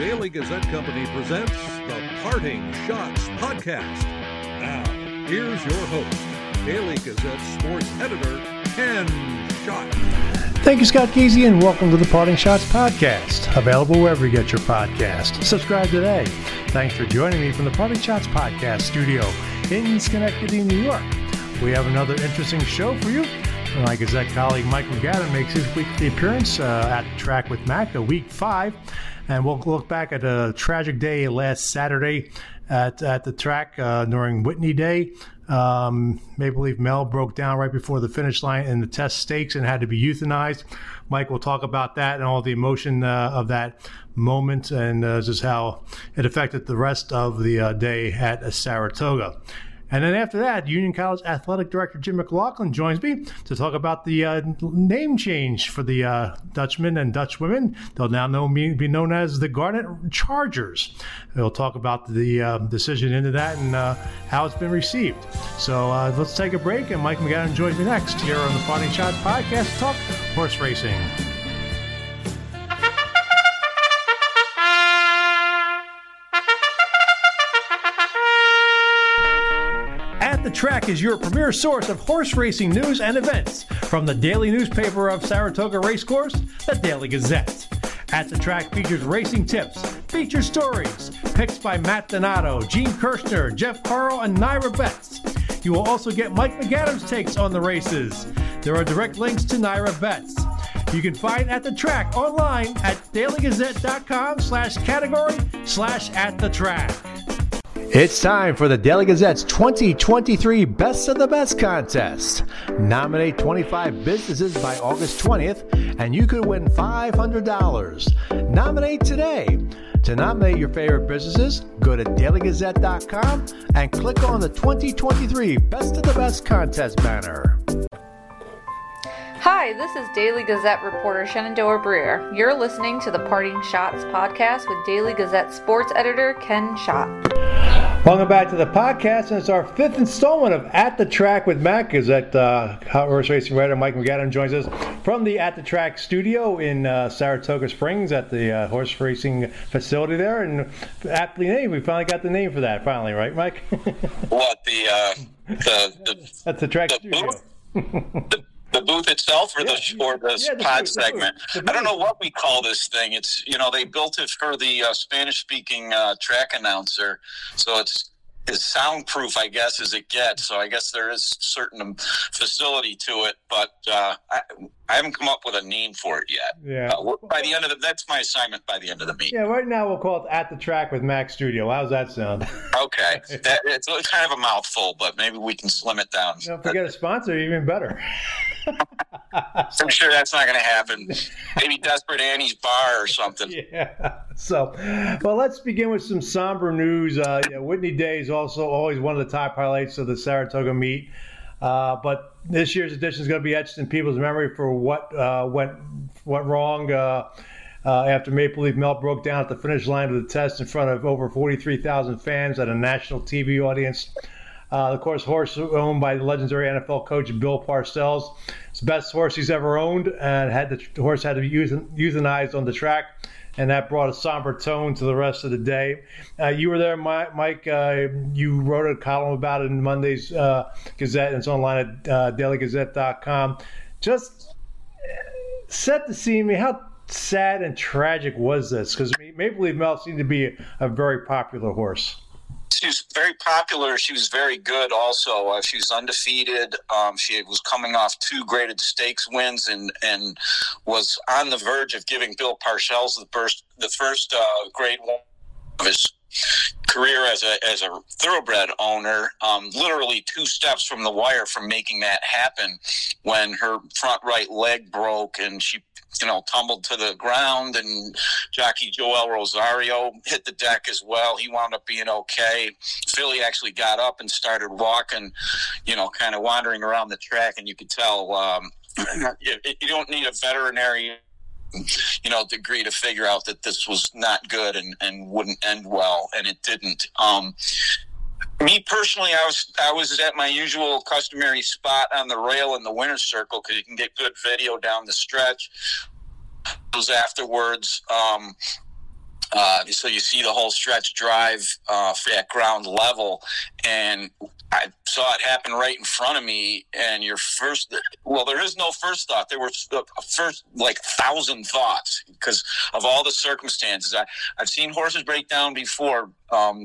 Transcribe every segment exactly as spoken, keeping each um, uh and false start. Daily Gazette Company presents The Parting Schotts Podcast. Now, here's your host, Daily Gazette sports editor, Ken Schott. Thank you, Scott Giese, and welcome to The Parting Schotts Podcast, available wherever you get your podcast. Subscribe today. Thanks for joining me from The Parting Schotts Podcast studio in Schenectady, New York. We have another interesting show for you. My Gazette colleague Mike MacAdam makes his weekly appearance uh, at The Track with Mac, a week five, and we'll look back at a tragic day last Saturday at, at the track uh, during Whitney Day. Um, Maple Leaf Mel broke down right before the finish line in the Test stakes and had to be euthanized. Mike will talk about that and all the emotion uh, of that moment and uh, just how it affected the rest of the uh, day at Saratoga. And then after that, Union College Athletic Director Jim McLaughlin joins me to talk about the uh, name change for the uh, Dutchmen and Dutchwomen. They'll now know, be known as the Garnet Chargers. We'll talk about the uh, decision into that and uh, how it's been received. So uh, let's take a break, and Mike MacAdam joins me next here on the Parting Schotts Podcast to talk horse racing. The Track is your premier source of horse racing news and events, from the daily newspaper of Saratoga Racecourse, the Daily Gazette. At the Track features racing tips, feature stories, picks by Matt Donato, Gene Kirshner, Jeff Carl, and N Y R A Bets. You will also get Mike MacAdam's takes on the races. There are direct links to N Y R A Bets. You can find At the Track online at daily gazette dot com slash category slash at the track. It's time for the Daily Gazette's twenty twenty-three Best of the Best contest. Nominate twenty-five businesses by August twentieth, and you could win five hundred dollars. Nominate today. To nominate your favorite businesses, go to daily gazette dot com and click on the twenty twenty-three Best of the Best contest banner. Hi, this is Daily Gazette reporter Shenandoah Breer. You're listening to the Parting Schotts Podcast with Daily Gazette sports editor Ken Schott. Welcome back to the podcast, and it's our fifth installment of At the Track with Mac. Gazette uh, horse racing writer Mike MacAdam joins us from the At the Track studio in uh, Saratoga Springs at the uh, horse racing facility there. And aptly named, we finally got the name for that. Finally, right, Mike? What the uh, the, the At the Track the studio? Booth? The booth itself, or yeah, the or the yeah, the pod booth, segment. The booth, the booth. I don't know what we call this thing. It's you know they built it for the uh, Spanish-speaking uh, track announcer, so it's as soundproof, I guess, as it gets. So I guess there is certain facility to it, but uh, I, I haven't come up with a name for it yet. Yeah. Uh, by the end of the, that's my assignment. By the end of the meet. Yeah. Right now we'll call it At the Track with Mac Studio. How's that sound? Okay. That, it's kind of a mouthful, but maybe we can slim it down. You know, if we get a sponsor, even better. I'm sure that's not going to happen. Maybe Desperate Annie's Bar or something. Yeah. So, well, let's begin with some somber news. Uh, yeah, Whitney Day is also always one of the top highlights of the Saratoga meet. Uh, but this year's edition is going to be etched in people's memory for what uh, went went wrong uh, uh, after Maple Leaf Mel broke down at the finish line of the Test in front of over forty-three thousand fans at a national T V audience. Uh, the course horse owned by the legendary N F L coach Bill Parcells. It's the best horse he's ever owned, and had the, the horse had to be euthanized on the track, and that brought a somber tone to the rest of the day. Uh, you were there, Mike. Uh, you wrote a column about it in Monday's uh, Gazette, and it's online at uh, daily gazette dot com. Just set the scene. How sad and tragic was this? Because Maple Leaf Mel seemed to be a, a very popular horse. She was very popular. She was very good also. Uh, she was undefeated. Um, she was coming off two graded stakes wins and, and was on the verge of giving Bill Parcells the first, the first uh, grade one of his career as a as a thoroughbred owner, um, literally two steps from the wire from making that happen when her front right leg broke and she you know tumbled to the ground, and jockey Joel Rosario hit the deck as well. He wound up being okay. Philly actually got up and started walking, you know, kind of wandering around the track, and you could tell um, you, you don't need a veterinary you know, degree to figure out that this was not good and, and wouldn't end well, and it didn't. Um, me personally, I was I was at my usual customary spot on the rail in the winner's circle because you can get good video down the stretch. Those afterwards, um, Uh, so you see the whole stretch drive uh, at ground level, and I saw it happen right in front of me. And your first, well, there is no first thought. There were first like thousand thoughts because of all the circumstances. I, I've seen horses break down before, um,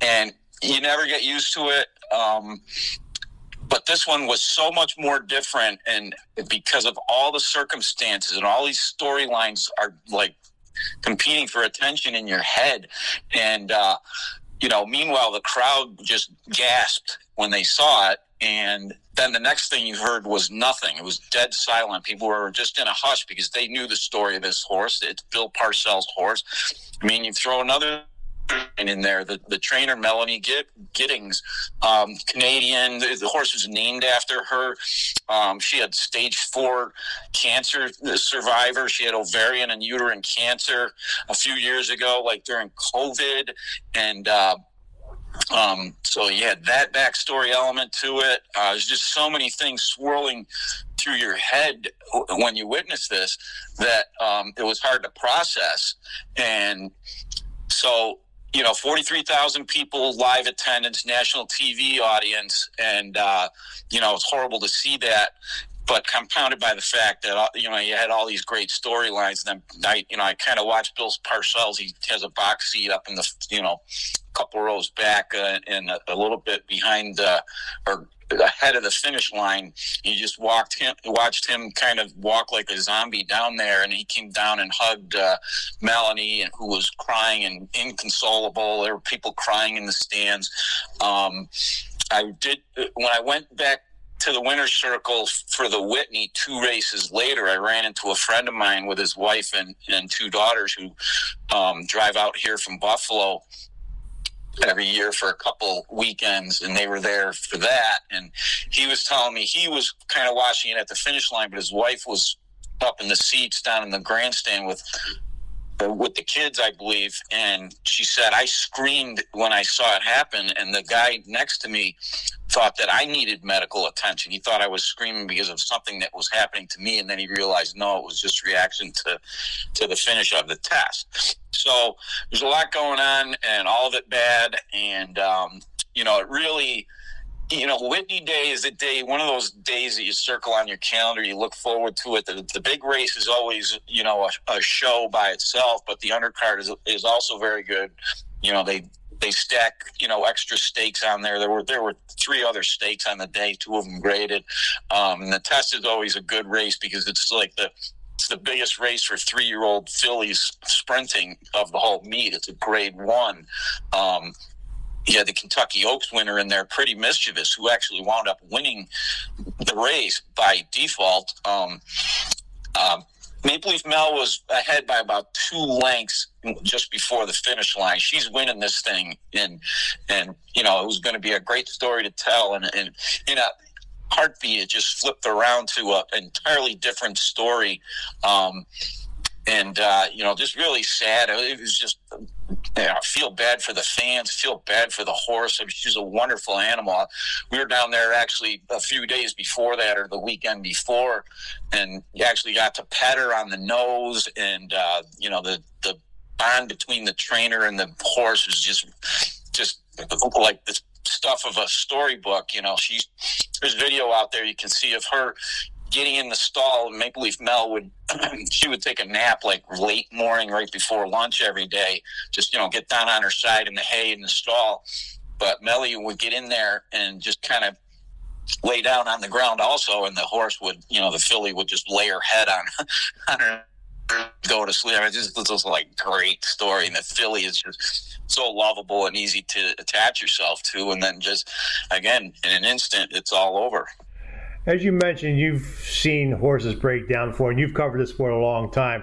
and you never get used to it. Um, But this one was so much more different, and because of all the circumstances and all these storylines are like competing for attention in your head. And, uh, you know, meanwhile, the crowd just gasped when they saw it. And then the next thing you heard was nothing. It was dead silent. People were just in a hush because they knew the story of this horse. It's Bill Parcells' horse. I mean, you throw another... And in there, the, the trainer, Melanie Giddings, um, Canadian, the, the horse was named after her. Um, she had stage four cancer survivor. She had ovarian and uterine cancer a few years ago, like during COVID. And uh, um, so you had that backstory element to it. Uh, there's just so many things swirling through your head when you witness this that um, it was hard to process. And so... You know, forty-three thousand people, live attendance, national T V audience, and, uh, you know, it's horrible to see that, but compounded by the fact that, you know, you had all these great storylines. And then, I, you know, I kind of watched Bill Parcells. He has a box seat up in the, you know, a couple rows back uh, and a, a little bit behind uh, or ahead of the finish line. You just walked him, watched him kind of walk like a zombie down there, and he came down and hugged uh, Melanie, who was crying and inconsolable. There were people crying in the stands. Um, I did when I went back to the winner's circle for the Whitney two races later, I ran into a friend of mine with his wife and, and two daughters who um, drive out here from Buffalo every year for a couple weekends, and they were there for that. And he was telling me he was kind of watching it at the finish line, but his wife was up in the seats down in the grandstand with with the kids, I believe. And she said, I screamed when I saw it happen, and the guy next to me thought that I needed medical attention. He thought I was screaming because of something that was happening to me, and then he realized, no, it was just reaction to to the finish of the test. So there's a lot going on, and all of it bad. And, um, you know, it really, you know, Whitney Day is a day, one of those days that you circle on your calendar. You look forward to it. The, the big race is always, you know, a, a show by itself, but the undercard is is also very good. You know, they they stack, you know, extra stakes on there. There were there were three other stakes on the day, two of them graded. Um, and the test is always a good race because it's like the – it's the biggest race for three-year-old fillies sprinting of the whole meet. It's a grade one. Um, you had the Kentucky Oaks winner in there, Pretty Mischievous, who actually wound up winning the race by default. Um, uh, Maple Leaf Mel was ahead by about two lengths just before the finish line. She's winning this thing, and, and you know, it was going to be a great story to tell. And, and you know, heartbeat, it just flipped around to a, an entirely different story. Um, and, uh, you know, just really sad. It was just, you know, I feel bad for the fans, feel bad for the horse. I mean, she's a wonderful animal. We were down there actually a few days before that, or the weekend before, and you actually got to pat her on the nose. And, uh, you know, the, the bond between the trainer and the horse was just, just like this stuff of a storybook. You know, she's, there's video out there you can see of her getting in the stall. Maple Leaf Mel would she would take a nap like late morning, right before lunch every day, just, you know, get down on her side in the hay in the stall. But Melly would get in there and just kind of lay down on the ground also, and the horse would, you know, the filly would just lay her head on on her, go to sleep. I mean, just, this was like great story, and the filly is just so lovable and easy to attach yourself to. And then just again, in an instant, it's all over. As you mentioned, you've seen horses break down before, and you've covered this for a long time.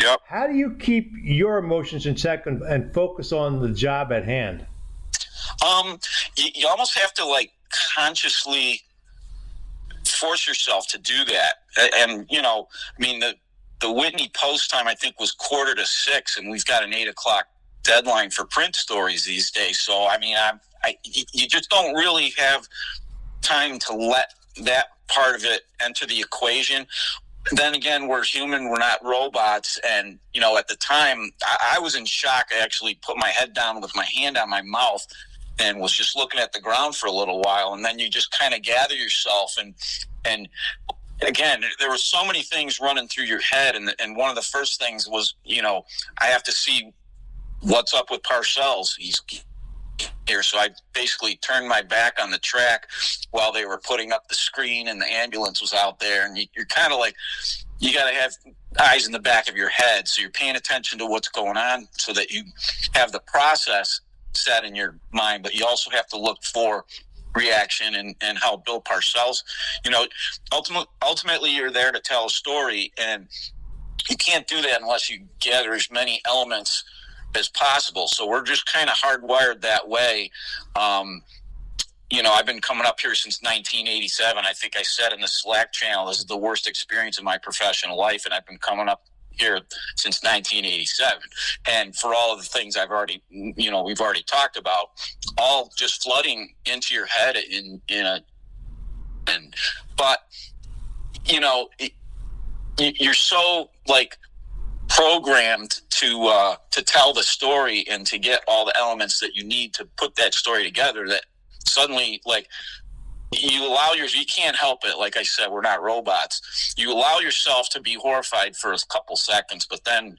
Yep. How do you keep your emotions in check and, and focus on the job at hand? Um, you, you almost have to like consciously force yourself to do that. And you know, I mean the. The Whitney post time, I think, was quarter to six, and we've got an eight o'clock deadline for print stories these days. So, I mean, I, I, you just don't really have time to let that part of it enter the equation. then again, we're human, we're not robots. And, you know, at the time, I, I was in shock. I actually put my head down with my hand on my mouth and was just looking at the ground for a little while. And then you just kind of gather yourself. And, and again, there were so many things running through your head. And, and one of the first things was, you know, I have to see what's up with Parcells. He's here. So I basically turned my back on the track while they were putting up the screen and the ambulance was out there. And you, you're kind of like, you got to have eyes in the back of your head. So you're paying attention to what's going on so that you have the process set in your mind, but you also have to look for reaction and, and how Bill Parcells, you know, ultimately, ultimately you're there to tell a story, and you can't do that unless you gather as many elements as possible. So we're just kind of hardwired that way. Um, you know, I've been coming up here since nineteen eighty-seven. I think I said in the Slack channel, this is the worst experience of my professional life. And I've been coming up here since nineteen eighty-seven. And for all of the things I've already, you know, we've already talked about, all just flooding into your head in, in a, and, but, you know, it, you're so like programmed to uh, to tell the story and to get all the elements that you need to put that story together that suddenly, like, you allow your, you can't help it. Like I said, we're not robots. You allow yourself to be horrified for a couple seconds, but then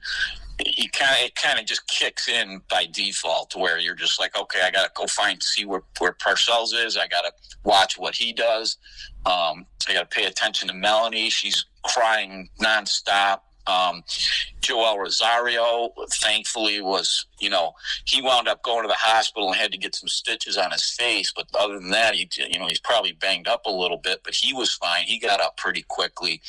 you kind of, it kind of just kicks in by default to where you're just like, okay, I got to go find, see where, where Parcells is. I got to watch what he does. Um, I got to pay attention to Melanie. She's crying nonstop. Um, Joel Rosario, thankfully, was, you know, he wound up going to the hospital and had to get some stitches on his face. But other than that, he, you know, he's probably banged up a little bit, but he was fine. He got up pretty quickly.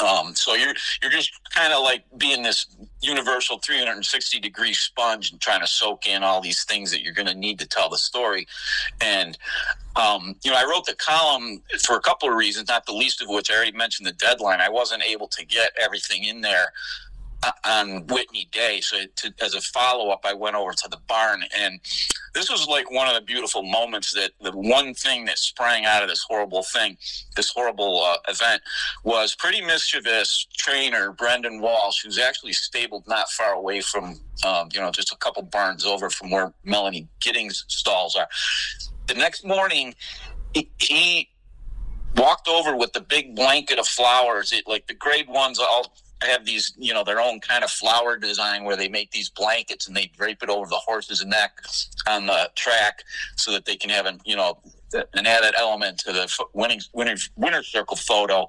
Um, so you're, you're just kind of like being this universal three hundred sixty degree sponge and trying to soak in all these things that you're going to need to tell the story. And, um, you know, I wrote the column for a couple of reasons, not the least of which I already mentioned the deadline. I wasn't able to get everything in there on Whitney Day. So to, as a follow-up, I went over to the barn, and this was like one of the beautiful moments, that the one thing that sprang out of this horrible thing, this horrible uh, event, was Pretty Mischievous trainer Brendan Walsh, who's actually stabled not far away from, um, you know, just a couple barns over from where Melanie Giddings' stalls are. The next morning, he, he walked over with the big blanket of flowers, it, like the grade ones all have these, you know, their own kind of flower design where they make these blankets and they drape it over the horse's neck on the track so that they can have an, you know, an added element to the winning winner, winner circle photo.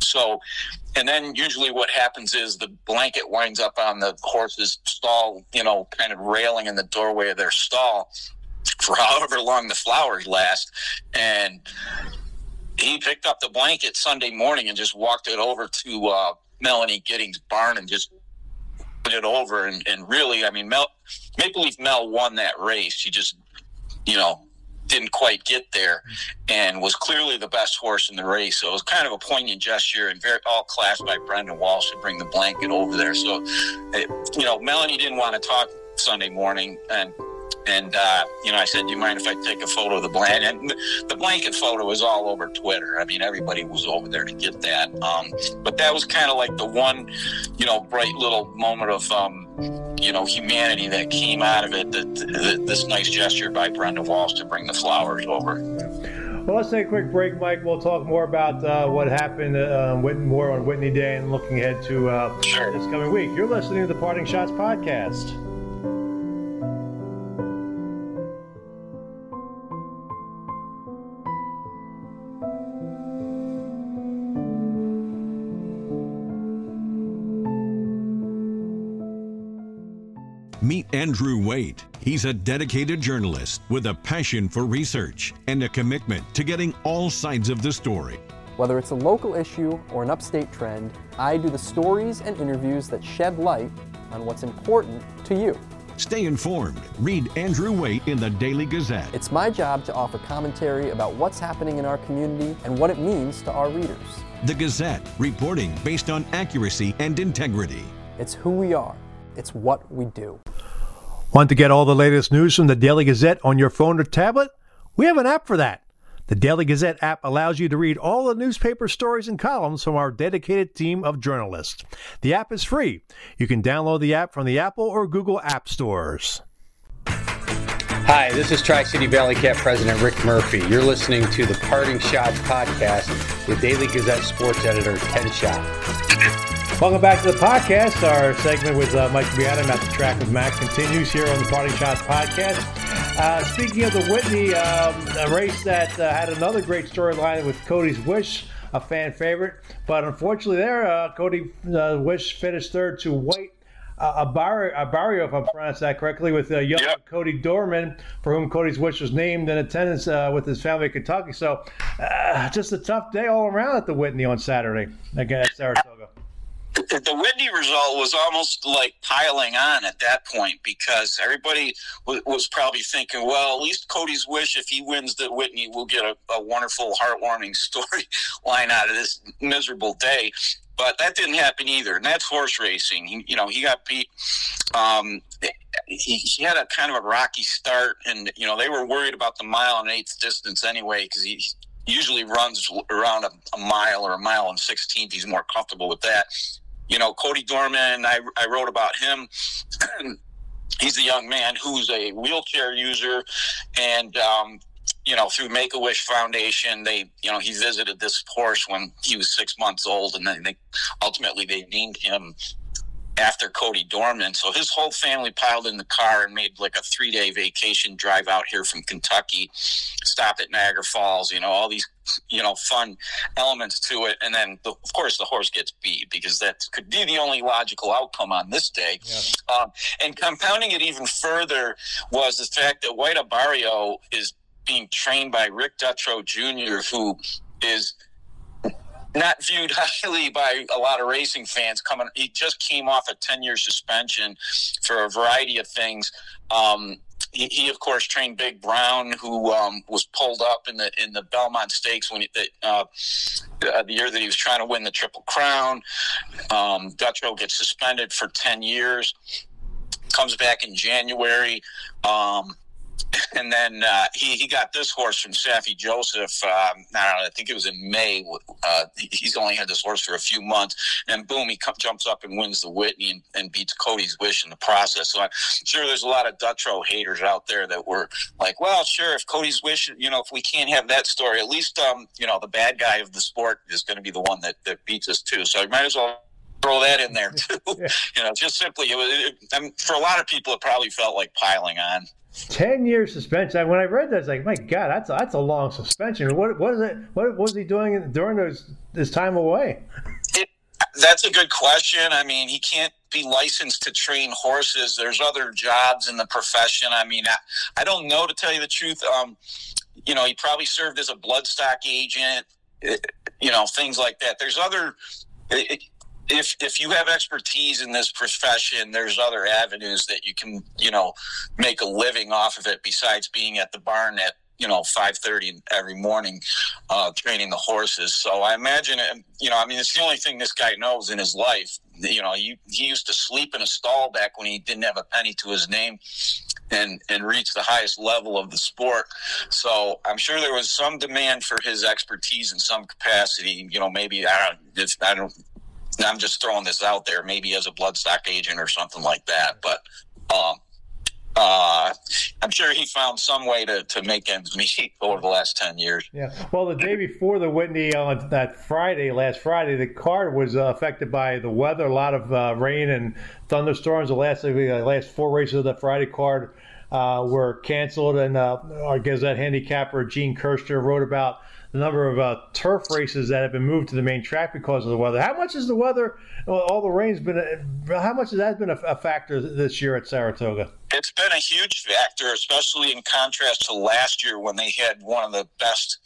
So, and then usually what happens is the blanket winds up on the horse's stall, you know, kind of railing in the doorway of their stall for however long the flowers last. And he picked up the blanket Sunday morning and just walked it over to, uh, Melanie Giddings' barn and just put it over. And, and really, I mean, Mel, Maple Leaf Mel won that race. She just, you know, didn't quite get there and was clearly the best horse in the race. So it was kind of a poignant gesture and very all class by Brendan Walsh to bring the blanket over there. So, it, you know, Melanie didn't want to talk Sunday morning. And, and uh, you know, I said, do you mind if I take a photo of the blanket? And the blanket photo was all over Twitter. I mean, everybody was over there to get that. Um, but that was kind of like the one, you know, bright little moment of, um, you know, humanity that came out of it, that, that this nice gesture by Brenda Walsh to bring the flowers over. Well, let's take a quick break, Mike. We'll talk more about uh, what happened uh, more on Whitney Day and looking ahead to uh, sure. this coming week. You're listening to the Parting Schotts Podcast. Meet Andrew Waite. He's a dedicated journalist with a passion for research and a commitment to getting all sides of the story. Whether it's a local issue or an upstate trend, I do the stories and interviews that shed light on what's important to you. Stay informed. Read Andrew Waite in the Daily Gazette. It's my job to offer commentary about what's happening in our community and what it means to our readers. The Gazette, reporting based on accuracy and integrity. It's who we are. It's what we do. Want to get all the latest news from the Daily Gazette on your phone or tablet? We have an app for that. The Daily Gazette app allows you to read all the newspaper stories and columns from our dedicated team of journalists. The app is free. You can download the app from the Apple or Google App Stores. Hi, this is Tri-City Valley Cat President Rick Murphy. You're listening to The Parting Schotts Podcast with Daily Gazette sports editor Ken Schott. Welcome back to the podcast. Our segment with uh, Mike MacAdam at The Track with Mac continues here on The Parting Schotts Podcast. Uh, speaking of the Whitney, um, a race that uh, had another great storyline with Cody's Wish, a fan favorite. But unfortunately there, uh, Cody uh, Wish finished third to White. Uh, Abario, Abario, if I pronounce that correctly, with uh, young yep. Cody Dorman, for whom Cody's Wish was named in attendance uh, with his family in Kentucky. So uh, just a tough day all around at the Whitney on Saturday against Saratoga. The Whitney result was almost like piling on at that point because everybody w- was probably thinking, well, at least Cody's Wish, if he wins the Whitney, we'll get a, a wonderful, heartwarming story line out of this miserable day. But that didn't happen either, and that's horse racing. He, you know, he got beat. Um, he, he had a kind of a rocky start, and, you know, they were worried about the mile and eighth distance anyway because he usually runs around a, a mile or a mile and sixteenth. He's more comfortable with that. You know, Cody Dorman, I, I wrote about him. He's a young man who's a wheelchair user, and um, you know, through Make-A-Wish Foundation, they, you know, he visited this horse when he was six months old, and then they ultimately they named him after Cody Dorman. So his whole family piled in the car and made like a three-day vacation drive out here from Kentucky, stopped at Niagara Falls, you know, all these, you know, fun elements to it. And then, the, of course, the horse gets beat because that could be the only logical outcome on this day. Yeah. Um, and compounding it even further was the fact that White Abario is being trained by Rick Dutrow Junior, who is not viewed highly by a lot of racing fans. Coming, he just came off a ten-year suspension for a variety of things. Um, he, he, of course, trained Big Brown, who um, was pulled up in the in the Belmont Stakes when he, uh, the year that he was trying to win the Triple Crown. Um, Dutrow gets suspended for ten years, comes back in January. Um, And then uh, he, he got this horse from Safi Joseph, um, I don't know, I think it was in May. Uh, he's only had this horse for a few months. And boom, he come, jumps up and wins the Whitney and, and beats Cody's Wish in the process. So I'm sure there's a lot of Dutrow haters out there that were like, well, sure, if Cody's Wish, you know, if we can't have that story, at least, um, you know, the bad guy of the sport is going to be the one that, that beats us too. So you might as well throw that in there too. You know, just simply, it was, it, I mean, for a lot of people, it probably felt like piling on. ten-year suspension. When I read that, I was like, my God, that's a, that's a long suspension. What what is it? What, what was he doing during those, his time away? It, that's a good question. I mean, he can't be licensed to train horses. There's other jobs in the profession. I mean, I, I don't know, to tell you the truth. Um, you know, he probably served as a bloodstock agent, you know, things like that. There's other... It, it, If if you have expertise in this profession, there's other avenues that you can, you know, make a living off of it besides being at the barn at, you know, five thirty every morning uh, training the horses. So I imagine, it, you know, I mean, it's the only thing this guy knows in his life. You know, he, he used to sleep in a stall back when he didn't have a penny to his name and, and reach the highest level of the sport. So I'm sure there was some demand for his expertise in some capacity. You know, maybe, I don't it's, I don't I'm just throwing this out there, maybe as a bloodstock agent or something like that. But um, uh, I'm sure he found some way to, to make ends meet over the last ten years. Yeah. Well, the day before the Whitney, on uh, that Friday, last Friday, the card was uh, affected by the weather, a lot of uh, rain and thunderstorms. The last, the last four races of the Friday card uh, were canceled. And uh, our Gazette handicapper, Gene Kirshner, wrote about the number of uh, turf races that have been moved to the main track because of the weather. How much is the weather, all the rain's been, how much has that been a, a factor this year at Saratoga? It's been a huge factor, especially in contrast to last year when they had one of the best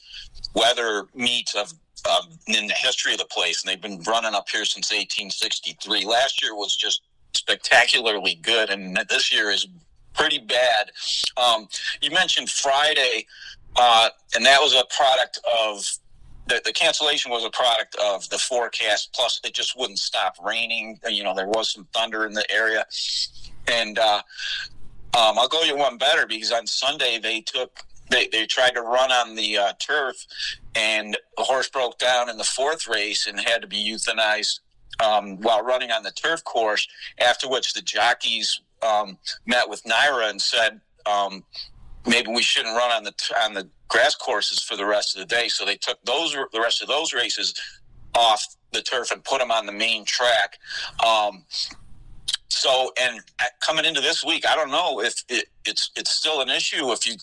weather meets of um, in the history of the place, and they've been running up here since eighteen sixty-three. Last year was just spectacularly good, and this year is pretty bad. Um, you mentioned Friday. Uh, and that was a product of the, the cancellation was a product of the forecast. Plus, it just wouldn't stop raining. You know, there was some thunder in the area. And uh, um, I'll go you one better because on Sunday they took they, they tried to run on the uh, turf, and the horse broke down in the fourth race and had to be euthanized um, while running on the turf course, after which the jockeys um, met with N Y R A and said, um, maybe we shouldn't run on the on the grass courses for the rest of the day. So they took those the rest of those races off the turf and put them on the main track. Um, so, and coming into this week, I don't know if it, it's it's still an issue. If you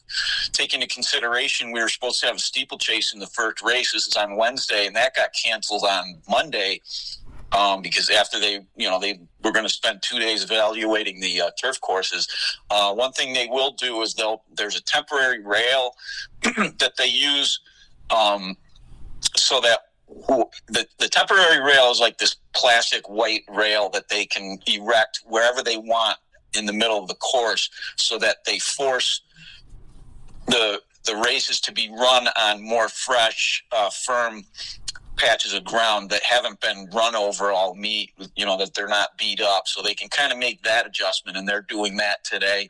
take into consideration, we were supposed to have a steeplechase in the first race. This is on Wednesday, and that got canceled on Monday. Um, because after they, you know, they were going to spend two days evaluating the uh, turf courses. Uh, one thing they will do is they'll there's a temporary rail that they use, um, so that who, the the temporary rail is like this plastic white rail that they can erect wherever they want in the middle of the course, so that they force the the races to be run on more fresh, uh, firm patches of ground that haven't been run over all meet, you know, that they're not beat up, so they can kind of make that adjustment, and they're doing that today.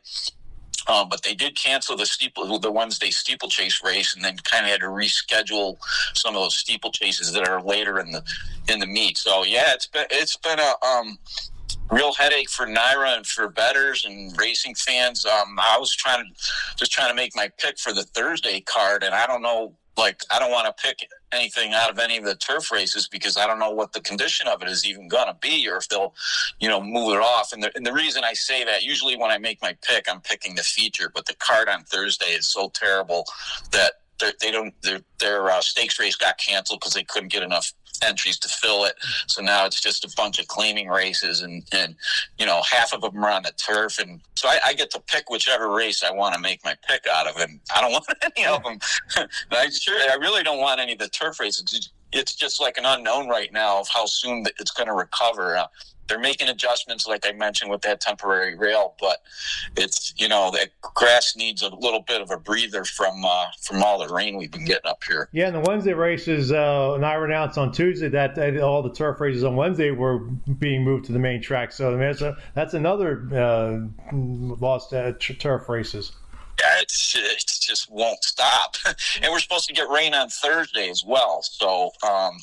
Um, but they did cancel the steeple, the Wednesday steeplechase race, and then kind of had to reschedule some of those steeplechases that are later in the in the meet. So yeah, it's been it's been a um, real headache for N Y R A and for bettors and racing fans. Um, I was trying to just trying to make my pick for the Thursday card, and I don't know. Like, I don't want to pick anything out of any of the turf races because I don't know what the condition of it is even going to be, or if they'll, you know, move it off. And the, and the reason I say that, usually when I make my pick, I'm picking the feature, but the card on Thursday is so terrible that they don't their, their uh, stakes race got canceled because they couldn't get enough entries to fill it. So now it's just a bunch of claiming races, and, and you know, half of them are on the turf. And so I, I get to pick whichever race I want to make my pick out of, and I don't want any of them. I sure, I really don't want any of the turf races. It's just like an unknown right now of how soon it's going to recover. Uh, they're making adjustments, like I mentioned, with that temporary rail, but it's, you know, that grass needs a little bit of a breather from uh, from all the rain we've been getting up here. Yeah, and the Wednesday races, uh, and I announced on Tuesday that all the turf races on Wednesday were being moved to the main track. So I mean, that's, a, that's another uh, lost uh, t- turf races. Yeah, it's it just won't stop. And we're supposed to get rain on Thursday as well. So um,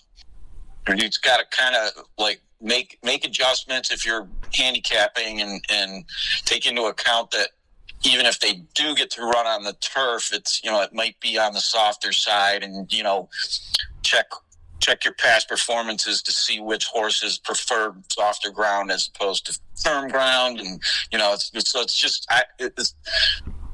you've got to kind of, like, Make make adjustments if you're handicapping, and, and take into account that even if they do get to run on the turf, it's, you know, it might be on the softer side, and, you know, check check your past performances to see which horses prefer softer ground as opposed to firm ground. And, you know, it's, it's, so it's just I, it, this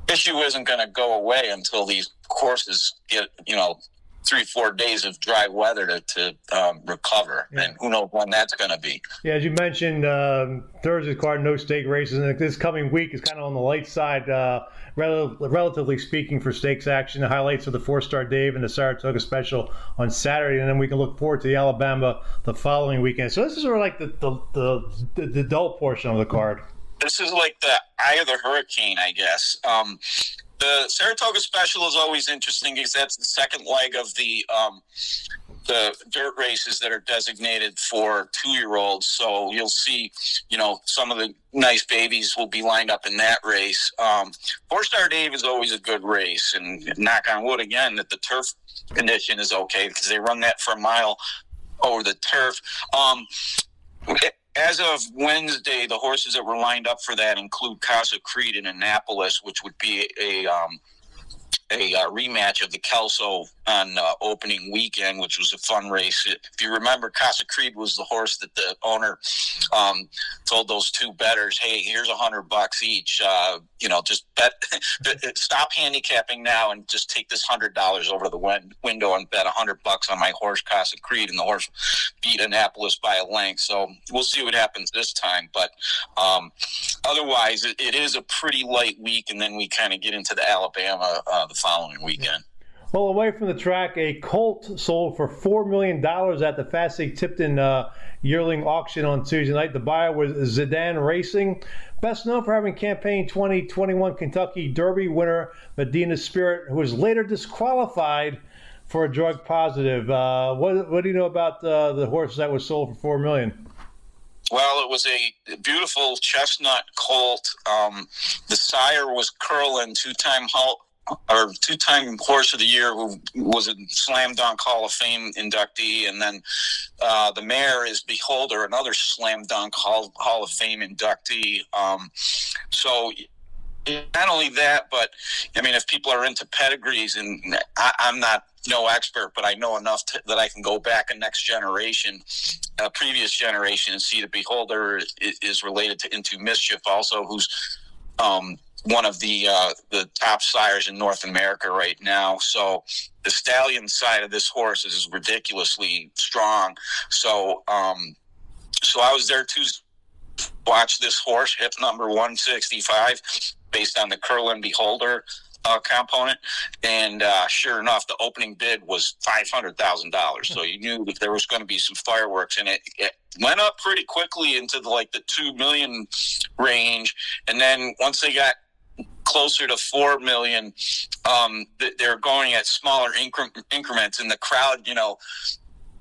issue isn't going to go away until these courses get, you know, three, four days of dry weather to, to um, recover. Yeah. And who knows when that's going to be. Yeah, as you mentioned, um, Thursday's card, no stake races. And this coming week is kind of on the light side, uh, rel- relatively speaking, for stakes action. The highlights of the Four Star Dave and the Saratoga Special on Saturday. And then we can look forward to the Alabama the following weekend. So this is sort of like the, the, the, the dull portion of the card. This is like the eye of the hurricane, I guess. Um, The Saratoga Special is always interesting because that's the second leg of the um, the dirt races that are designated for two-year-olds. So you'll see, you know, some of the nice babies will be lined up in that race. Um, Four Star Dave is always a good race, and knock on wood again that the turf condition is okay because they run that for a mile over the turf. Um, it, As of Wednesday, the horses that were lined up for that include Casa Creed in Annapolis, which would be a um, a uh, rematch of the Kelso on uh, opening weekend, which was a fun race. If you remember, Casa Creed was the horse that the owner um, told those two bettors, "Hey, here's a hundred bucks each. Uh, you know, just bet, stop handicapping now and just take this hundred dollars over the win- window and bet a hundred bucks on my horse, Casa Creed." And the horse beat Annapolis by a length. So we'll see what happens this time. But um, otherwise, it, it is a pretty light week, and then we kind of get into the Alabama. Uh, the following weekend. Well, away from the track, a colt sold for four million dollars at the Fastlane Tipton uh, yearling auction on Tuesday night. The buyer was Zidane Racing, best known for having campaigned twenty twenty-one Kentucky Derby winner Medina Spirit, who was later disqualified for a drug positive. Uh, what, what do you know about uh, the horse that was sold for four million dollars? Well, it was a beautiful chestnut colt. Um, the sire was Curlin, two-time halt our two-time horse of the year, who was a slam dunk Hall of Fame inductee, and then uh, the mare is Beholder, another slam dunk Hall, Hall of Fame inductee. Um, so not only that, but I mean, if people are into pedigrees, and I, I'm not no expert, but I know enough to, that I can go back a next generation, a previous generation, and see the Beholder is, is related to Into Mischief, also, who's um, one of the uh, the top sires in North America right now. So the stallion side of this horse is ridiculously strong. So um, so I was there Tuesday, watch this horse, hip number one sixty-five, based on the Curl and Beholder uh, component. And uh, sure enough, the opening bid was five hundred thousand dollars. So you knew that there was going to be some fireworks, and it, it went up pretty quickly into the, like the two million range. And then once they got closer to four million, um, they're going at smaller incre- increments, and the crowd, you know,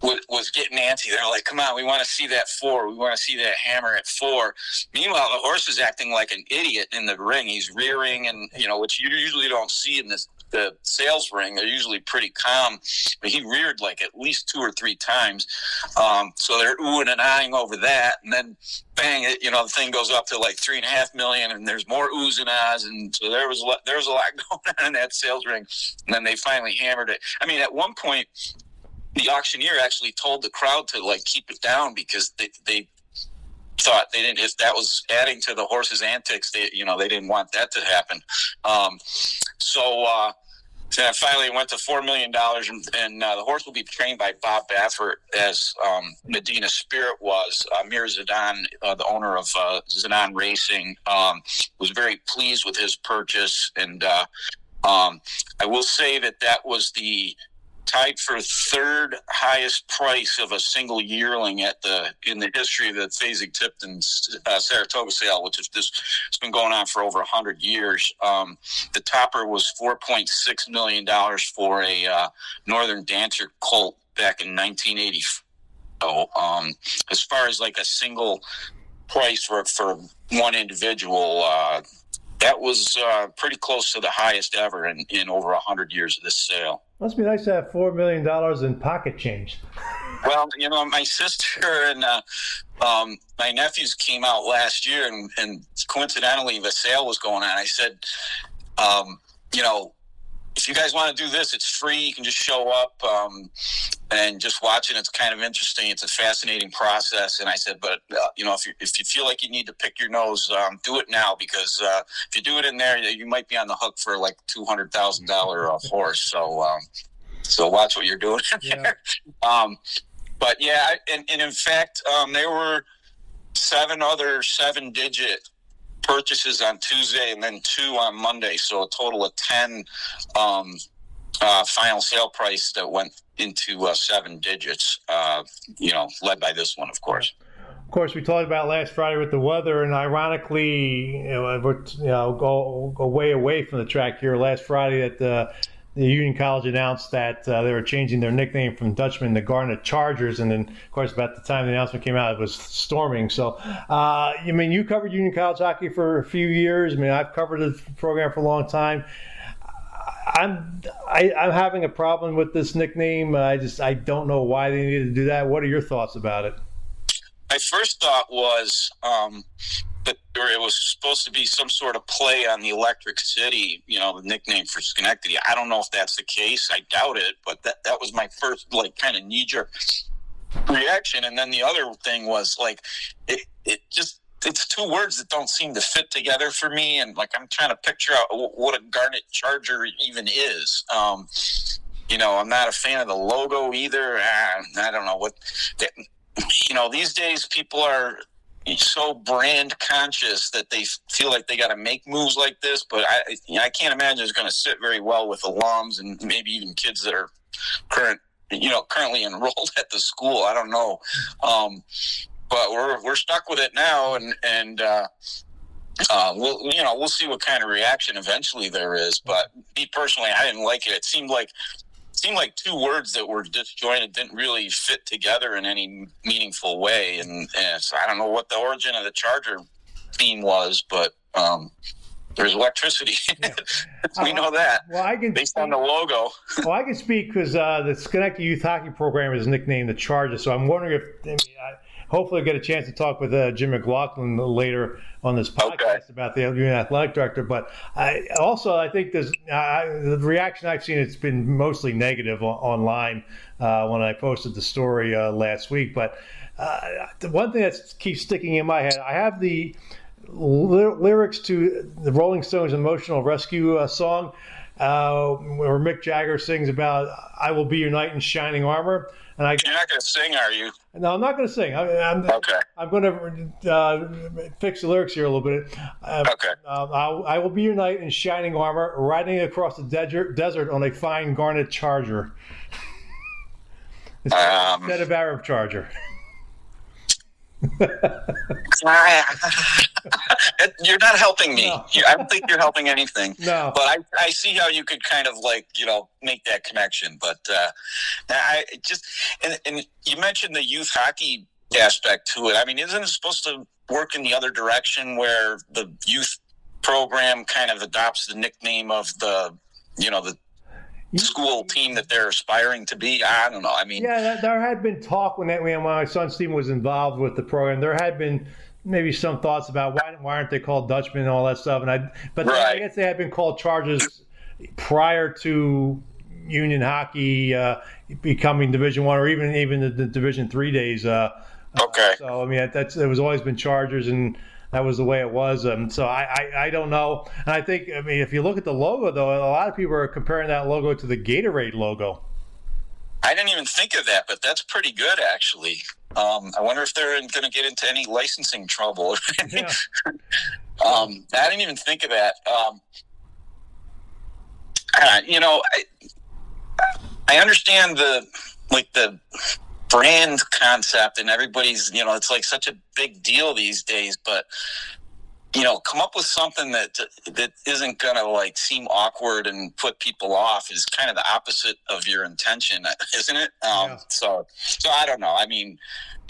was getting antsy. They're like, come on, we want to see that four. We want to see that hammer at four. Meanwhile, the horse is acting like an idiot in the ring. He's rearing, and, you know, which you usually don't see in this, the sales ring. They're usually pretty calm, but he reared like at least two or three times. Um, so they're oohing and eyeing over that. And then bang, it, you know, the thing goes up to like three and a half million, and there's more oohs and ahs. And so there was a lot, there was a lot going on in that sales ring. And then they finally hammered it. I mean, at one point, the auctioneer actually told the crowd to like keep it down, because they, they thought they didn't, if that was adding to the horse's antics, they, you know, they didn't want that to happen. Um, so, uh, so I finally went to four million dollars, and, and uh, the horse will be trained by Bob Baffert, as um, Medina Spirit was. Amir uh, Zidane, uh, the owner of uh, Zidane Racing, um, was very pleased with his purchase. And uh, um, I will say that that was the, tied for third highest price of a single yearling at the in the history of the Phasing Tipton uh, Saratoga sale, which is this it's been going on for over one hundred years. Um, the topper was four point six million dollars for a uh, Northern Dancer colt back in nineteen eighty-four. So, um, as far as like a single price for for one individual, uh, that was uh, pretty close to the highest ever in, in over one hundred years of this sale. Must be nice to have four million dollars in pocket change. Well, you know, my sister and uh, um, my nephews came out last year, and, and coincidentally, the sale was going on. I said, um, you know, if you guys want to do this, it's free. You can just show up um, and just watch it. It's kind of interesting. It's a fascinating process. And I said, but, uh, you know, if you, if you feel like you need to pick your nose, um, do it now, because uh, if you do it in there, you might be on the hook for like two hundred thousand dollars uh, horse. So um, so watch what you're doing in yeah. there. Um, but, yeah, and, and in fact, um, there were seven other seven-digit purchases on Tuesday, and then two on Monday, so a total of ten um, uh, final sale price that went into uh, seven digits, uh, you know, led by this one, of course. Of course, we talked about last Friday with the weather, and ironically, you know, we're you know, go, go way away from the track here. Last Friday that uh, the Union College announced that uh, they were changing their nickname from Dutchmen to Garnet Chargers, and then, of course, about the time the announcement came out, it was storming. So, uh, I mean, you covered Union College hockey for a few years. I mean, I've covered the program for a long time. I'm I, I'm having a problem with this nickname. I just I don't know why they needed to do that. What are your thoughts about it? My first thought was um, that it was supposed to be some sort of play on the Electric City, you know, the nickname for Schenectady. I don't know if that's the case. I doubt it, but that, that was my first, like, kind of knee-jerk reaction. And then the other thing was, like, it, it just, it's two words that don't seem to fit together for me. And, like, I'm trying to picture out what a Garnet Charger even is. Um, you know, I'm not a fan of the logo either. I, I don't know what that, you know, these days people are so brand conscious that they feel like they got to make moves like this, but I you know, I can't imagine it's going to sit very well with alums and maybe even kids that are current, you know, currently enrolled at the school. I don't know. Um, but we're, we're stuck with it now. And, and, uh, Uh, we'll, you know, we'll see what kind of reaction eventually there is, but me personally, I didn't like it. It seemed like, seemed like two words that were disjointed, didn't really fit together in any meaningful way. And, and so I don't know what the origin of the Charger theme was, but um, There's electricity. Yeah. We know that. Uh, well, I can based on the logo. Well, I can speak because uh, the Schenectady Youth Hockey Program is nicknamed the Chargers. So I'm wondering if, I mean, I, hopefully, I'll get a chance to talk with uh, Jim McLaughlin later on this podcast okay. about the Union Athletic Director. But I also, I think there's I, the reaction I've seen. It's been mostly negative on, online uh, when I posted the story uh, last week. But uh, the one thing that keeps sticking in my head, I have the lyrics to the Rolling Stones' Emotional Rescue uh, song uh, where Mick Jagger sings about I will be your knight in shining armor. And I, You're not going to sing, are you? No, I'm not going to sing. I, I'm, okay. I'm going to uh, fix the lyrics here a little bit. Uh, okay. Um, I, I will be your knight in shining armor, riding across the de- desert on a fine Garnet Charger. instead, um, instead of Arab Charger. You're not helping me. No. I don't think you're helping anything. No. But I, I see how you could kind of like, you know, make that connection. But uh, I just and, and you mentioned the youth hockey aspect to it. I mean, isn't it supposed to work in the other direction where the youth program kind of adopts the nickname of the, you know, the school team that they're aspiring to be? I don't know. I mean, yeah, there had been talk when, that, when my son's team was involved with the program. There had been maybe some thoughts about why why aren't they called Dutchmen and all that stuff. And I, but right. they, I guess they had been called Chargers prior to Union Hockey uh, becoming Division One or even even the, the Division Three days. Uh, okay. Uh, so I mean, that's it was always been Chargers and. That was the way it was. Um, so I, I, I don't know. And I think, I mean, if you look at the logo, though, a lot of people are comparing that logo to the Gatorade logo. I didn't even think of that, but that's pretty good, actually. Um, I wonder if they're going to get into any licensing trouble. Yeah. um, I didn't even think of that. Um, uh, you know, I, I understand the, like, the brand concept and everybody's, you know, it's like such a big deal these days, but you know, come up with something that that isn't gonna like seem awkward and put people off is kind of the opposite of your intention, isn't it? um yeah. so so I don't know. I mean,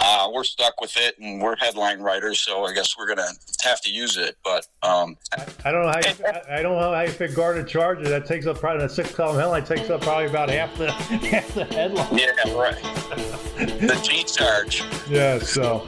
uh we're stuck with it and we're headline writers, so I guess we're gonna have to use it. But um I, I don't know how you, I, I don't know how you fit Garnet Chargers. That takes up probably the six column headline takes up probably about half the half the headline. Yeah, right. The G Charge. Yeah, so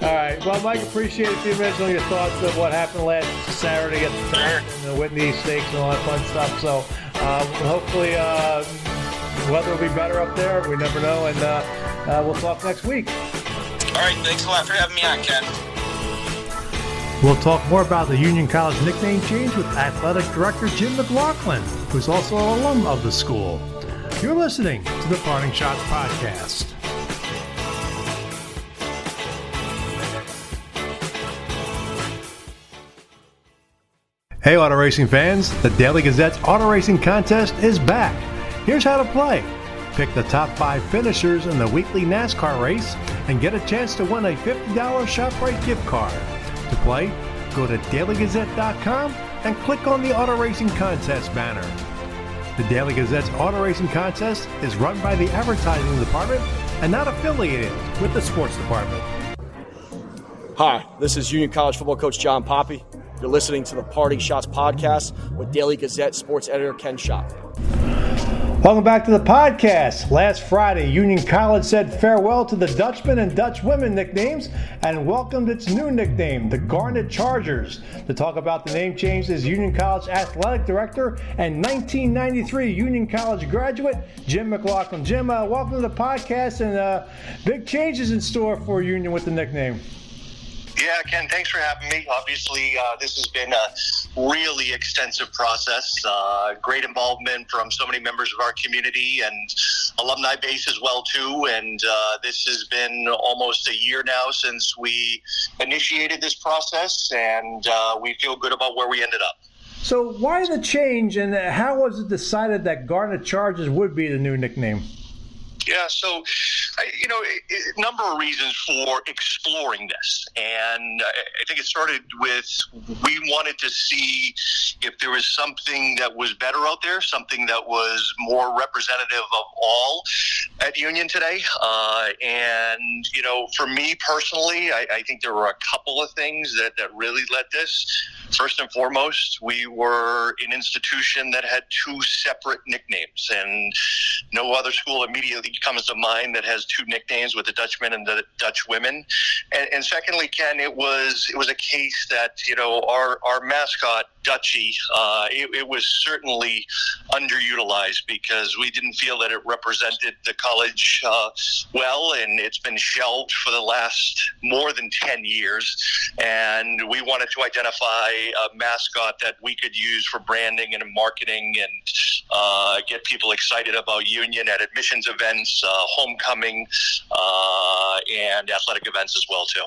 all right. Well, Mike, appreciate a few minutes on your thoughts of what happened last Saturday at the track and the Whitney Stakes and all that fun stuff. So um, hopefully uh, the weather will be better up there. We never know. And uh, uh, we'll talk next week. All right. Thanks a lot for having me on, Ken. We'll talk more about the Union College nickname change with Athletic Director Jim McLaughlin, who's also an alum of the school. You're listening to the Parting Schotts Podcast. Hey auto racing fans, the Daily Gazette's auto racing contest is back. Here's how to play. Pick the top five finishers in the weekly NASCAR race and get a chance to win a fifty dollars ShopRite gift card. To play, go to daily gazette dot com and click on the auto racing contest banner. The Daily Gazette's auto racing contest is run by the advertising department and not affiliated with the sports department. Hi, this is Union College football coach John Poppe. You're listening to the Parting Schotts Podcast with Daily Gazette sports editor Ken Schott. Welcome back to the podcast. Last Friday, Union College said farewell to the Dutchmen and Dutchwomen nicknames and welcomed its new nickname, the Garnet Chargers. To talk about the name change is Union College athletic director and nineteen ninety-three Union College graduate, Jim McLaughlin. Jim, uh, welcome to the podcast, and uh, big changes in store for Union with the nickname. Yeah, Ken, thanks for having me. Obviously, uh, this has been a really extensive process, uh, great involvement from so many members of our community and alumni base as well, too. And uh, this has been almost a year now since we initiated this process, and uh, we feel good about where we ended up. So why the change, and how was it decided that Garnet Chargers would be the new nickname? Yeah, so, you know, a number of reasons for exploring this. And I think it started with we wanted to see if there was something that was better out there, something that was more representative of all at Union today. Uh, and, you know, for me personally, I, I think there were a couple of things that, that really led this. First and foremost, we were an institution that had two separate nicknames, and no other school immediately comes to mind that has two nicknames with the Dutchmen and the Dutchwomen. And, and secondly, Ken, it was it was a case that, you know, our, our mascot, Dutchie, uh, it, it was certainly underutilized because we didn't feel that it represented the college uh, well, and it's been shelved for the last more than ten years. And we wanted to identify a mascot that we could use for branding and marketing and uh, get people excited about Union at admissions events, uh, homecoming, uh, and athletic events as well, too.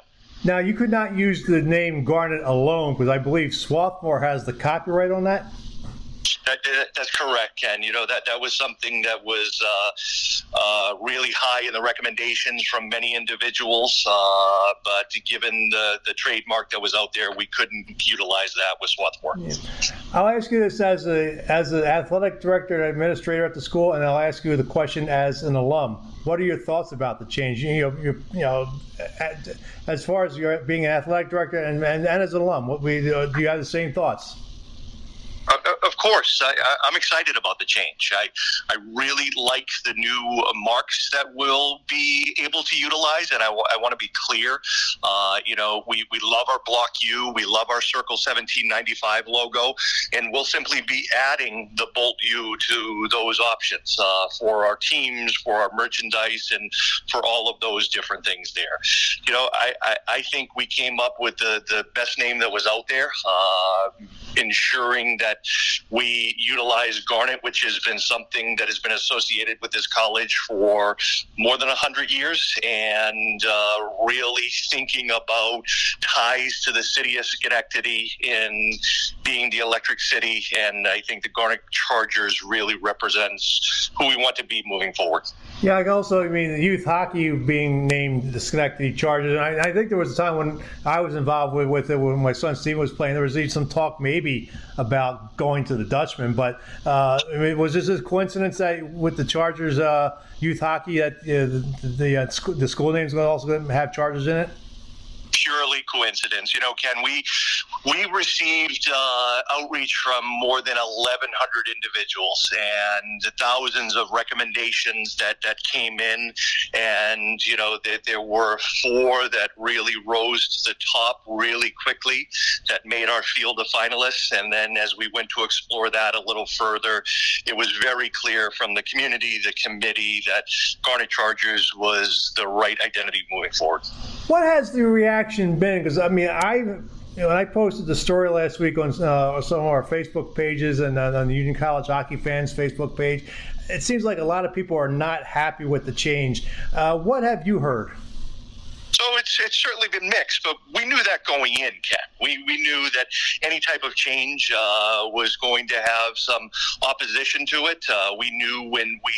Now, you could not use the name Garnet alone because I believe Swarthmore has the copyright on that. That, that, that's correct, Ken. You know, that, that was something that was uh, uh, really high in the recommendations from many individuals. Uh, but given the, the trademark that was out there, we couldn't utilize that with Swarthmore. Yeah. I'll ask you this as a as an athletic director and administrator at the school, and I'll ask you the question as an alum. What are your thoughts about the change? You know, you know, as far as you're being an athletic director and, and, and as an alum, what we do you have the same thoughts? Of course, I, I'm excited about the change. I, I really like the new marks that we'll be able to utilize, and I, w- I want to be clear. Uh, you know, we, we love our Block U, we love our Circle seventeen ninety-five logo, and we'll simply be adding the Bolt U to those options uh, for our teams, for our merchandise, and for all of those different things there. You know, I, I, I think we came up with the, the best name that was out there, uh, ensuring that we utilize Garnet, which has been something that has been associated with this college for more than one hundred years, and uh, really thinking about ties to the city of Schenectady in being the electric city. And I think the Garnet Chargers really represents who we want to be moving forward. Yeah, I also, I mean, youth hockey being named the Schenectady Chargers. And I, I think there was a time when I was involved with, with it when my son Steve was playing. There was even some talk maybe about going to the Dutchman, but uh, I mean, was this a coincidence that with the Chargers uh, youth hockey that uh, the the, uh, sc- the school name is going to also have Chargers in it? Purely coincidence. You know, Ken, we we received uh, outreach from more than eleven hundred individuals and thousands of recommendations that, that came in. And, you know, there, there were four that really rose to the top really quickly that made our field of finalists. And then as we went to explore that a little further, it was very clear from the community, the committee, that Garnet Chargers was the right identity moving forward. What has the reaction been? Because I mean, I you know, I posted the story last week on uh, some of our Facebook pages and uh, on the Union College Hockey Fans Facebook page. It seems like a lot of people are not happy with the change. Uh, what have you heard? So it's it's certainly been mixed, but we knew that going in, Ken. We we knew that any type of change uh, was going to have some opposition to it. Uh, we knew when we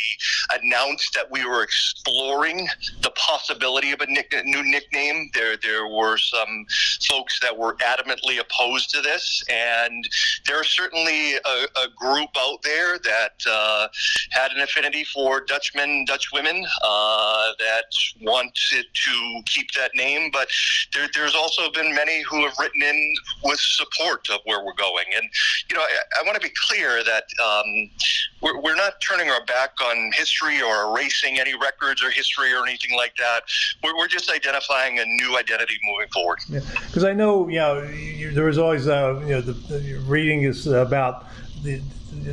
announced that we were exploring the possibility of a nick- new nickname, there there were some folks that were adamantly opposed to this, and there are certainly a, a group out there that uh, had an affinity for Dutchmen, Dutchwomen, uh, that wanted to keep that name, but there, there's also been many who have written in with support of where we're going. And, you know, I, I want to be clear that um, we're, we're not turning our back on history or erasing any records or history or anything like that. We're, we're just identifying a new identity moving forward. Because yeah, I know, you know, you, there was always, uh, you know, the, the reading is about the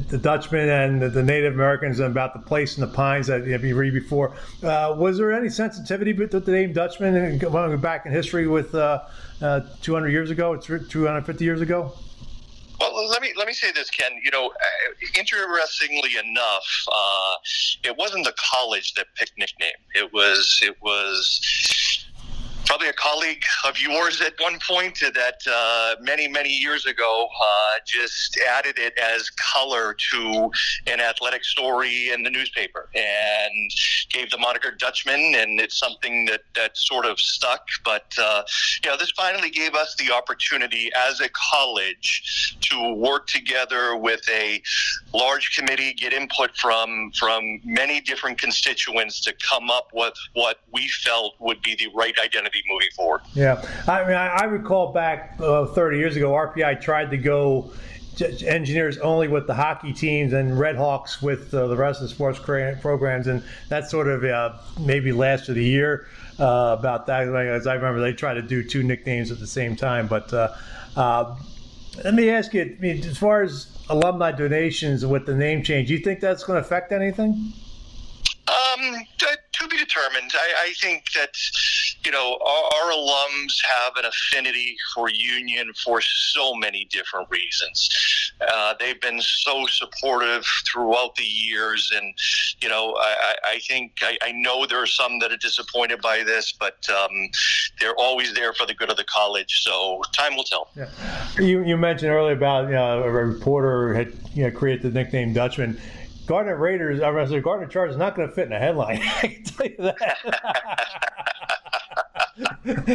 the Dutchmen and the Native Americans and about the place in the pines that you read before. Uh, was there any sensitivity with the name Dutchman and back in history with uh, uh, two hundred years ago, two hundred fifty years ago? Well, let me let me say this, Ken. You know, interestingly enough, uh, it wasn't the college that picked nickname. It was it was. probably a colleague of yours at one point that uh, many, many years ago uh, just added it as color to an athletic story in the newspaper and gave the moniker Dutchman, and it's something that, that sort of stuck. But, uh, you know, this finally gave us the opportunity as a college to work together with a large committee, get input from, from many different constituents to come up with what we felt would be the right identity moving forward. Yeah, I mean, I, I recall back uh, thirty years ago, R P I tried to go j- engineers only with the hockey teams and Red Hawks with uh, the rest of the sports cra- programs, and that sort of uh, maybe lasted a year uh, about that. Like, as I remember, they tried to do two nicknames at the same time. But uh, uh, let me ask you, I mean, as far as alumni donations with the name change, do you think that's going to affect anything? Um, t- to be determined. I, I think that, you know, our, our alums have an affinity for Union for so many different reasons. Uh, they've been so supportive throughout the years. And, you know, I, I think I, I know there are some that are disappointed by this, but um, they're always there for the good of the college. So time will tell. Yeah. You, you mentioned earlier about, you know, a reporter had, you know, created the nickname Dutchman. Garnet Raiders, I mean, Garnet Chargers is not going to fit in a headline. I can tell you that.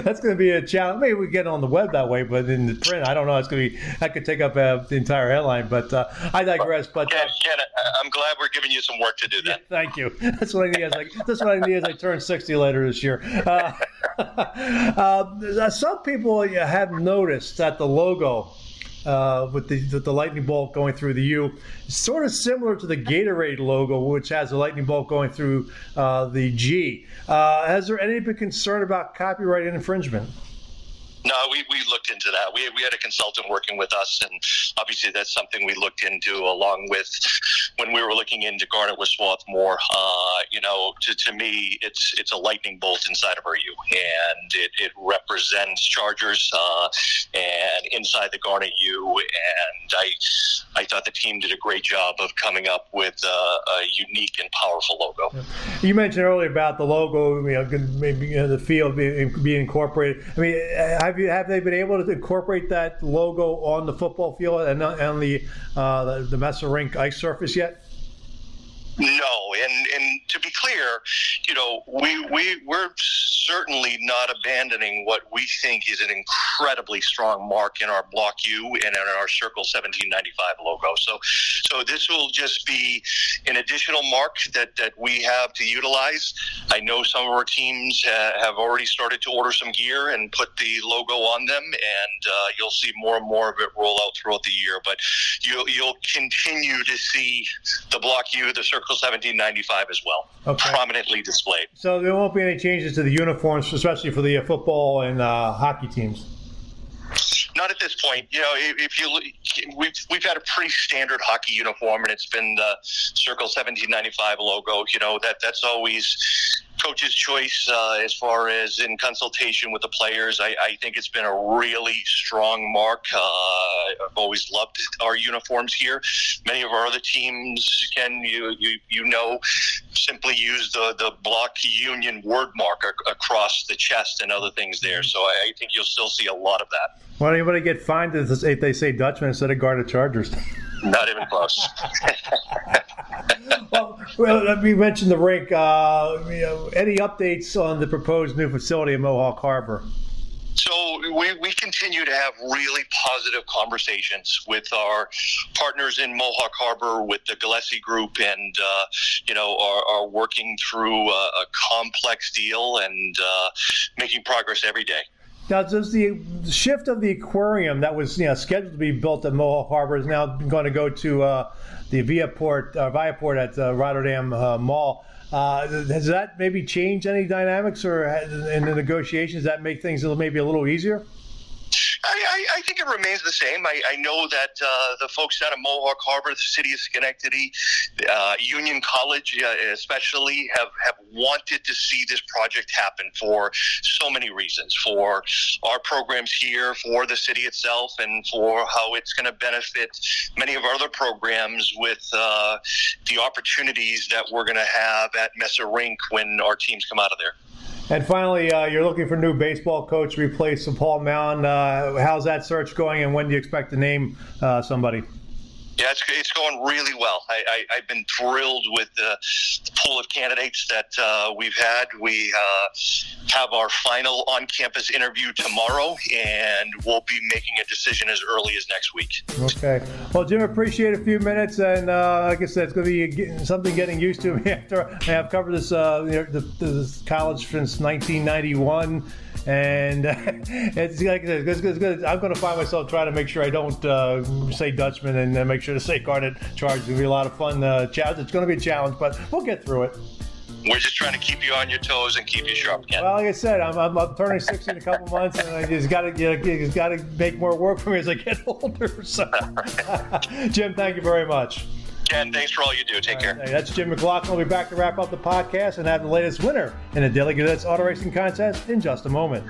That's going to be a challenge. Maybe we get on the web that way, but in the print, I don't know. It's going to be, I could take up uh, the entire headline, but uh, I digress. But Ken, uh, Ken, I'm glad we're giving you some work to do that. Yeah, thank you. That's what I need. As I, that's what I need as I turn sixty later this year. Uh, uh, some people have noticed that the logo, Uh, with the, the the lightning bolt going through the U, sort of similar to the Gatorade logo, which has the lightning bolt going through uh, the G. Uh, has there any been concern about copyright infringement? No, we, we looked into that. We we had a consultant working with us, and obviously that's something we looked into along with when we were looking into Garnet with Swarthmore. Uh, you know, to, to me, it's it's a lightning bolt inside of our U, and it, it represents Chargers uh, and inside the Garnet U. And I I thought the team did a great job of coming up with uh, a unique and powerful logo. You mentioned earlier about the logo, you know, maybe you know, the field being be incorporated. I mean, I, Have you have they been able to incorporate that logo on the football field and on the uh, the, the Mesa Rink ice surface yet? No, and, and to be clear, you know, we, we, we're certainly not abandoning what we think is an incredibly strong mark in our Block U and in our Circle seventeen ninety-five logo. So so this will just be an additional mark that, that we have to utilize. I know some of our teams ha- have already started to order some gear and put the logo on them, and uh, you'll see more and more of it roll out throughout the year. But you'll, you'll continue to see the Block U, the Circle seventeen ninety-five as well, okay, prominently displayed. So there won't be any changes to the uniforms, especially for the uh, football and uh, hockey teams? Not at this point. You know, if you look, we've we've had a pretty standard hockey uniform, and it's been the Circle seventeen ninety-five logo. You know, that that's always coach's choice uh, as far as in consultation with the players. I, I think it's been a really strong mark. Uh, I've always loved our uniforms here. Many of our other teams, Ken, you you, you know, simply use the, the Block Union word mark ac- across the chest and other things there. So I, I think you'll still see a lot of that. Why don't anybody get fined if they say Dutchman instead of Garnet Chargers? Not even close. Well, well, we mentioned the rink. Uh, you know, any updates on the proposed new facility in Mohawk Harbor? So we, we continue to have really positive conversations with our partners in Mohawk Harbor, with the Gillespie Group, and, uh, you know, are, are working through a, a complex deal and uh, making progress every day. Now, does the shift of the aquarium that was, you know, scheduled to be built at Mohawk Harbor is now going to go to uh, the Viaport, uh, Viaport at uh, Rotterdam uh, Mall? Uh, has that maybe changed any dynamics or in the negotiations that make things maybe a little easier? I, I think it remains the same. I, I know that uh, the folks down at Mohawk Harbor, the city of Schenectady, uh, Union College uh, especially, have, have wanted to see this project happen for so many reasons, for our programs here, for the city itself, and for how it's going to benefit many of our other programs with uh, the opportunities that we're going to have at Mesa Rink when our teams come out of there. And finally, uh, you're looking for a new baseball coach to replace Paul Mallon. Uh, how's that search going, and when do you expect to name uh, somebody? Yeah, it's, it's going really well. I, I, I've been thrilled with the, the pool of candidates that uh, we've had. We uh, have our final on-campus interview tomorrow, and we'll be making a decision as early as next week. Okay. Well, Jim, appreciate a few minutes, and uh, like I said, it's going to be something getting used to me after I mean, I've covered this, uh, this college since nineteen ninety-one. And uh, it's like this, I'm going to find myself trying to make sure I don't uh, say Dutchman and uh, make sure to say Garnet Chargers. It's going to be a lot of fun. Uh, it's going to be a challenge, but we'll get through it. We're just trying to keep you on your toes and keep you sharp, Ken. Well, like I said, I'm I'm, I'm turning sixty in a couple months, and I just got to you know, just got to make more work for me as I get older. So, Jim, thank you very much. Ken, thanks for all you do. Take all care. Right, that's Jim McLaughlin. We'll be back to wrap up the podcast and have the latest winner in the Daily Gazette's auto racing contest in just a moment.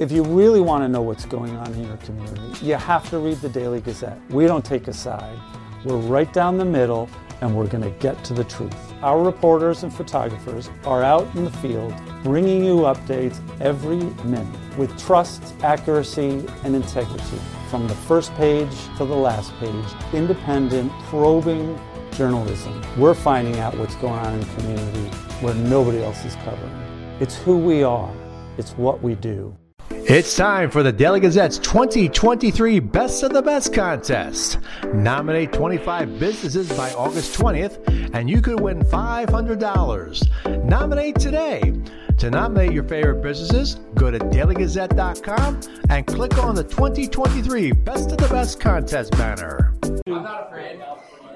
If you really want to know what's going on in your community, you have to read the Daily Gazette. We don't take a side. We're right down the middle, and we're going to get to the truth. Our reporters and photographers are out in the field bringing you updates every minute with trust, accuracy, and integrity. From the first page to the last page, independent, probing journalism. We're finding out what's going on in the community where nobody else is covering. It's who we are. It's what we do. It's time for the Daily Gazette's twenty twenty-three Best of the Best contest. Nominate twenty-five businesses by August twentieth, and you could win five hundred dollars. Nominate today. To nominate your favorite businesses, go to daily gazette dot com and click on the twenty twenty-three Best of the Best contest banner. I'm not afraid.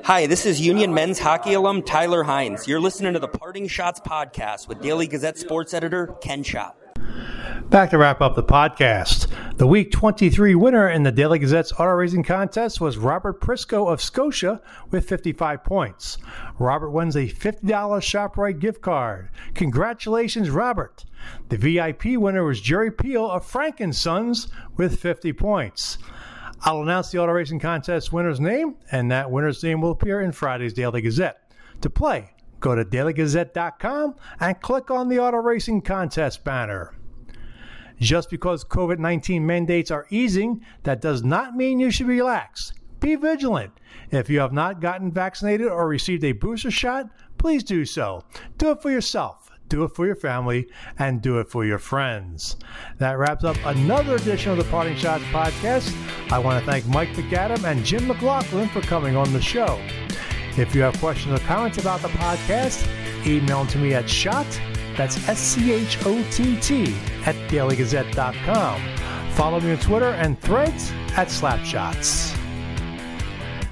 Hi, this is Union men's hockey alum Tyler Hines. You're listening to the Parting Schotts Podcast with Daily Gazette sports editor Ken Schott. Back to wrap up the podcast. The Week twenty-three winner in the Daily Gazette's auto racing contest was Robert Prisco of Scotia with fifty-five points. Robert wins a fifty dollars ShopRite gift card. Congratulations, Robert. The V I P winner was Jerry Peel of Frank and Sons with fifty points. I'll announce the auto racing contest winner's name, and that winner's name will appear in Friday's Daily Gazette. To play, go to daily gazette dot com and click on the auto racing contest banner. Just because covid nineteen mandates are easing, that does not mean you should relax. Be vigilant. If you have not gotten vaccinated or received a booster shot, please do so. Do it for yourself, do it for your family, and do it for your friends. That wraps up another edition of the Parting Schotts Podcast. I want to thank Mike MacAdam and Jim McLaughlin for coming on the show. If you have questions or comments about the podcast, email them to me at shot, that's S C H O T T, at daily gazette dot com. Follow me on Twitter and Threads at Slapshots.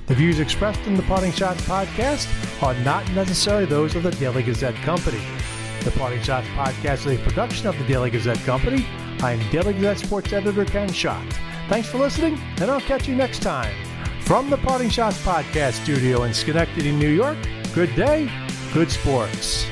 The views expressed in the Parting Schotts Podcast are not necessarily those of the Daily Gazette Company. The Parting Schotts Podcast is a production of the Daily Gazette Company. I am Daily Gazette sports editor Ken Schott. Thanks for listening, and I'll catch you next time. From the Parting Schotts Podcast studio in Schenectady, New York, good day, good sports.